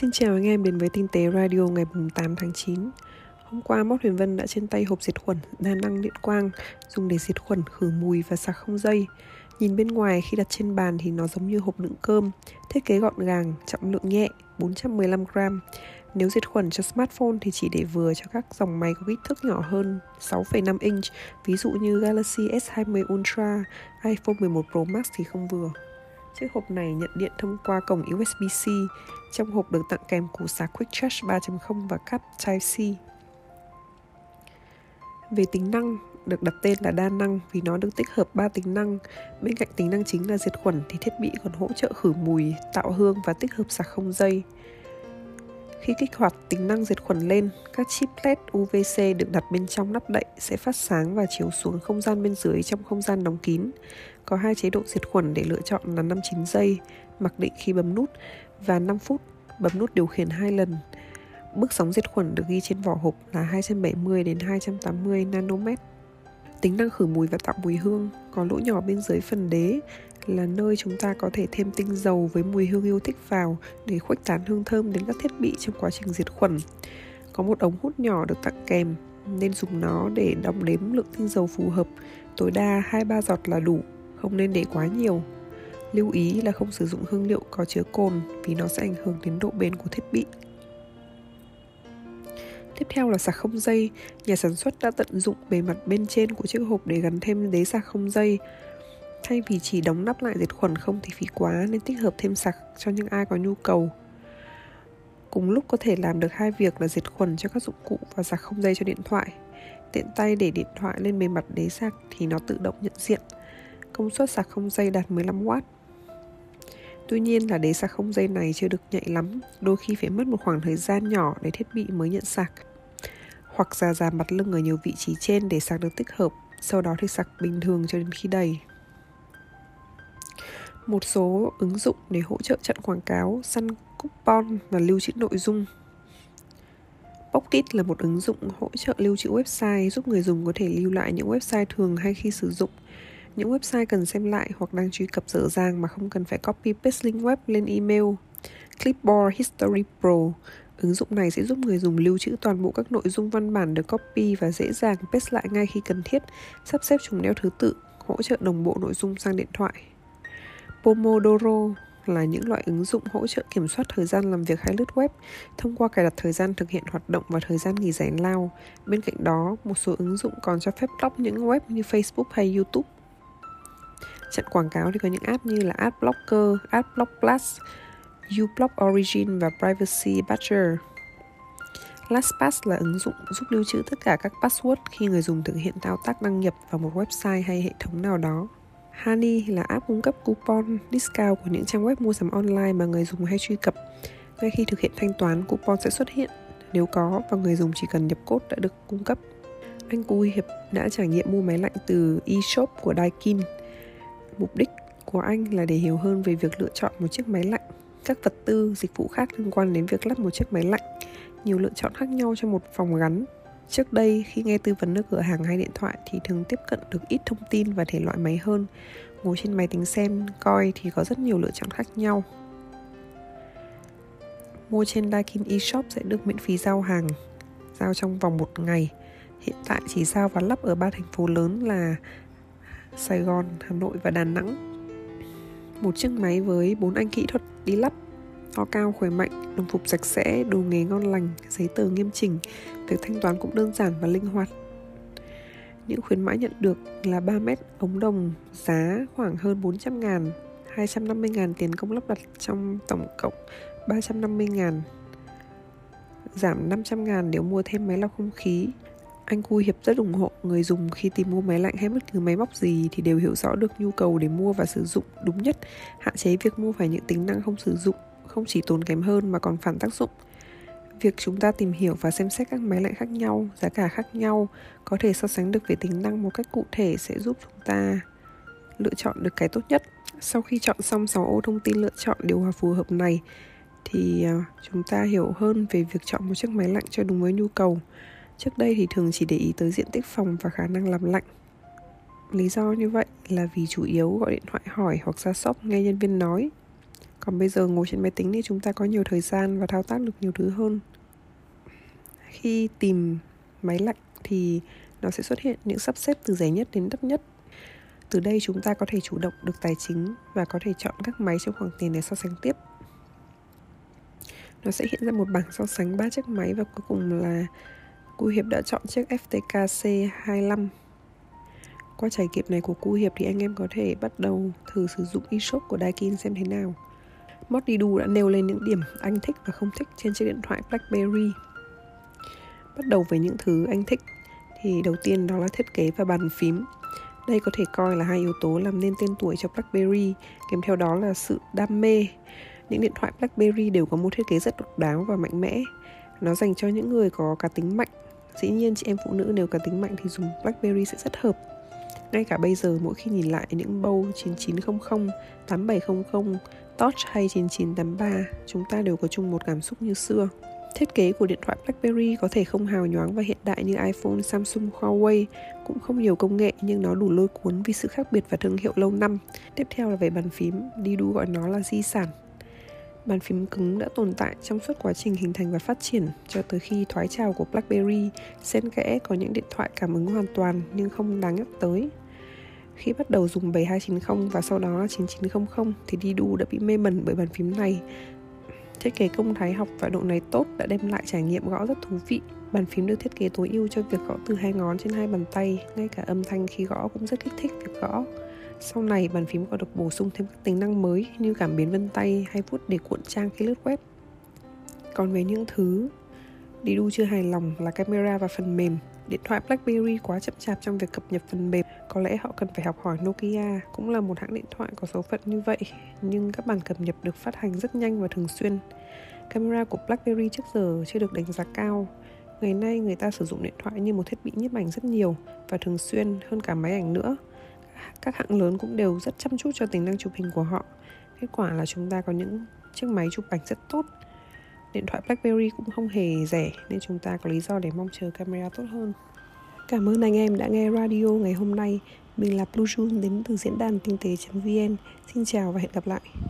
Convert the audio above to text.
Xin chào anh em đến với Tinh tế Radio ngày 8 tháng 9. Hôm qua Mốp Huyền Vân đã trên tay hộp diệt khuẩn đa năng điện quang dùng để diệt khuẩn, khử mùi và sạc không dây. Nhìn bên ngoài khi đặt trên bàn thì nó giống như hộp đựng cơm, thiết kế gọn gàng, trọng lượng nhẹ, 415g. Nếu diệt khuẩn cho smartphone thì chỉ để vừa cho các dòng máy có kích thước nhỏ hơn 6,5 inch, ví dụ như Galaxy S20 Ultra, iPhone 11 Pro Max thì không vừa. Chiếc hộp này nhận điện thông qua cổng USB-C, trong hộp được tặng kèm củ sạc Quick Charge 3.0 và cáp Type-C. Về tính năng, được đặt tên là đa năng vì nó được tích hợp 3 tính năng. Bên cạnh tính năng chính là diệt khuẩn thì thiết bị còn hỗ trợ khử mùi, tạo hương và tích hợp sạc không dây. Khi kích hoạt tính năng diệt khuẩn lên, các chip LED UVC được đặt bên trong nắp đậy sẽ phát sáng và chiếu xuống không gian bên dưới trong không gian đóng kín. Có 2 chế độ diệt khuẩn để lựa chọn là 59 giây, mặc định khi bấm nút, và 5 phút, bấm nút điều khiển 2 lần. Bước sóng diệt khuẩn được ghi trên vỏ hộp là 270 đến 280 nanomet. Tính năng khử mùi và tạo mùi hương có lỗ nhỏ bên dưới phần đế là nơi chúng ta có thể thêm tinh dầu với mùi hương yêu thích vào để khuếch tán hương thơm đến các thiết bị trong quá trình diệt khuẩn. Có một ống hút nhỏ được tặng kèm nên dùng nó để đong đếm lượng tinh dầu phù hợp, tối đa 2-3 giọt là đủ, không nên để quá nhiều. Lưu ý là không sử dụng hương liệu có chứa cồn vì nó sẽ ảnh hưởng đến độ bền của thiết bị. Tiếp theo là sạc không dây, nhà sản xuất đã tận dụng bề mặt bên trên của chiếc hộp để gắn thêm đế sạc không dây. Thay vì chỉ đóng nắp lại diệt khuẩn không thì phí quá nên tích hợp thêm sạc cho những ai có nhu cầu. Cùng lúc có thể làm được 2 việc là diệt khuẩn cho các dụng cụ và sạc không dây cho điện thoại. Tiện tay để điện thoại lên bề mặt đế sạc thì nó tự động nhận diện. Công suất sạc không dây đạt 15W. Tuy nhiên là đế sạc không dây này chưa được nhạy lắm, đôi khi phải mất một khoảng thời gian nhỏ để thiết bị mới nhận sạc. Hoặc già già mặt lưng ở nhiều vị trí trên để sạc được tích hợp, sau đó thì sạc bình thường cho đến khi đầy. Một số ứng dụng để hỗ trợ chặn quảng cáo, săn coupon và lưu trữ nội dung. Pocket là một ứng dụng hỗ trợ lưu trữ website, giúp người dùng có thể lưu lại những website thường hay khi sử dụng. Những website cần xem lại hoặc đang truy cập dở dàng mà không cần phải copy paste link web lên email. Clipboard History Pro, ứng dụng này sẽ giúp người dùng lưu trữ toàn bộ các nội dung văn bản được copy và dễ dàng paste lại ngay khi cần thiết, sắp xếp chồng leo thứ tự, hỗ trợ đồng bộ nội dung sang điện thoại. Pomodoro là những loại ứng dụng hỗ trợ kiểm soát thời gian làm việc hay lướt web thông qua cài đặt thời gian thực hiện hoạt động và thời gian nghỉ giải lao. Bên cạnh đó, một số ứng dụng còn cho phép block những web như Facebook hay YouTube. Chặn quảng cáo thì có những app như là Adblocker, Adblock Plus, uBlock Origin và Privacy Badger. LastPass là ứng dụng giúp lưu trữ tất cả các password khi người dùng thực hiện thao tác đăng nhập vào một website hay hệ thống nào đó. Honey là app cung cấp coupon, discount của những trang web mua sắm online mà người dùng hay truy cập. Ngay khi thực hiện thanh toán, coupon sẽ xuất hiện nếu có và người dùng chỉ cần nhập code đã được cung cấp. Anh Cô Huy Hiệp đã trải nghiệm mua máy lạnh từ eShop của Daikin. Mục đích của anh là để hiểu hơn về việc lựa chọn một chiếc máy lạnh, các vật tư, dịch vụ khác liên quan đến việc lắp một chiếc máy lạnh, nhiều lựa chọn khác nhau cho một phòng gắn. Trước đây, khi nghe tư vấn ở cửa hàng hay điện thoại thì thường tiếp cận được ít thông tin và thể loại máy hơn. Ngồi trên máy tính xem, coi thì có rất nhiều lựa chọn khác nhau. Mua trên Daikin eShop sẽ được miễn phí giao hàng, giao trong vòng 1 ngày. Hiện tại chỉ giao và lắp ở 3 thành phố lớn là Sài Gòn, Hà Nội và Đà Nẵng. Một chiếc máy với 4 anh kỹ thuật đi lắp, to cao khỏe mạnh, đồng phục sạch sẽ, đồ nghề ngon lành, giấy tờ nghiêm chỉnh, việc thanh toán cũng đơn giản và linh hoạt. Những khuyến mãi nhận được là 3 mét ống đồng giá khoảng hơn 400.000, 250.000 tiền công lắp đặt trong tổng cộng 350.000, giảm 500.000 nếu mua thêm máy lọc không khí. Anh Cô Hiệp rất ủng hộ người dùng khi tìm mua máy lạnh hay bất cứ máy móc gì thì đều hiểu rõ được nhu cầu để mua và sử dụng đúng nhất, hạn chế việc mua phải những tính năng không sử dụng, không chỉ tốn kém hơn mà còn phản tác dụng. Việc chúng ta tìm hiểu và xem xét các máy lạnh khác nhau, giá cả khác nhau, có thể so sánh được về tính năng một cách cụ thể sẽ giúp chúng ta lựa chọn được cái tốt nhất. Sau khi chọn xong 6 ô thông tin lựa chọn điều hòa phù hợp này thì chúng ta hiểu hơn về việc chọn một chiếc máy lạnh cho đúng với nhu cầu. Trước đây thì thường chỉ để ý tới diện tích phòng và khả năng làm lạnh. Lý do như vậy là vì chủ yếu gọi điện thoại hỏi hoặc ra shop nghe nhân viên nói. Còn bây giờ ngồi trên máy tính thì chúng ta có nhiều thời gian và thao tác được nhiều thứ hơn. Khi tìm máy lạnh thì nó sẽ xuất hiện những sắp xếp từ rẻ nhất đến đắt nhất. Từ đây chúng ta có thể chủ động được tài chính và có thể chọn các máy trong khoảng tiền để so sánh tiếp. Nó sẽ hiện ra một bảng so sánh 3 chiếc máy và cuối cùng là Cô Hiệp đã chọn chiếc FTKC25. Qua trải nghiệm này của Cô Hiệp thì anh em có thể bắt đầu thử sử dụng eShop của Daikin xem thế nào. Mordidoo đã nêu lên những điểm anh thích và không thích trên chiếc điện thoại Blackberry. Bắt đầu với những thứ anh thích thì đầu tiên đó là thiết kế và bàn phím. Đây có thể coi là hai yếu tố làm nên tên tuổi cho BlackBerry, kèm theo đó là sự đam mê. Những điện thoại BlackBerry đều có một thiết kế rất độc đáo và mạnh mẽ. Nó dành cho những người có cá tính mạnh. Dĩ nhiên chị em phụ nữ nếu cá tính mạnh thì dùng BlackBerry sẽ rất hợp. Ngay cả bây giờ mỗi khi nhìn lại những bầu 9900, 8700, Torch hay 9983, chúng ta đều có chung một cảm xúc như xưa. Thiết kế của điện thoại BlackBerry có thể không hào nhoáng và hiện đại như iPhone, Samsung, Huawei, cũng không nhiều công nghệ nhưng nó đủ lôi cuốn vì sự khác biệt và thương hiệu lâu năm. Tiếp theo là về bàn phím, Didu gọi nó là di sản. Bàn phím cứng đã tồn tại trong suốt quá trình hình thành và phát triển cho tới khi thoái trào của BlackBerry, xen kẽ có những điện thoại cảm ứng hoàn toàn nhưng không đáng nhắc tới. Khi bắt đầu dùng 7290 và sau đó là 9900 thì Didu đã bị mê mẩn bởi bàn phím này. Thiết kế công thái học và độ này tốt đã đem lại trải nghiệm gõ rất thú vị. Bàn phím được thiết kế tối ưu cho việc gõ từ hai ngón trên hai bàn tay, ngay cả âm thanh khi gõ cũng rất kích thích việc gõ. Sau này, bàn phím còn được bổ sung thêm các tính năng mới như cảm biến vân tay hay vuốt để cuộn trang khi lướt web. Còn về những thứ Didu chưa hài lòng là camera và phần mềm. Điện thoại BlackBerry quá chậm chạp trong việc cập nhật phần mềm. Có lẽ họ cần phải học hỏi Nokia, cũng là một hãng điện thoại có số phận như vậy, nhưng các bản cập nhật được phát hành rất nhanh và thường xuyên. Camera của BlackBerry trước giờ chưa được đánh giá cao. Ngày nay người ta sử dụng điện thoại như một thiết bị nhiếp ảnh rất nhiều và thường xuyên hơn cả máy ảnh nữa. Các hãng lớn cũng đều rất chăm chút cho tính năng chụp hình của họ. Kết quả là chúng ta có những chiếc máy chụp ảnh rất tốt. Điện thoại BlackBerry cũng không hề rẻ nên chúng ta có lý do để mong chờ camera tốt hơn. Cảm ơn anh em đã nghe radio ngày hôm nay. Mình là Blue Jun đến từ diễn đàn kinh tế.vn. Xin chào và hẹn gặp lại.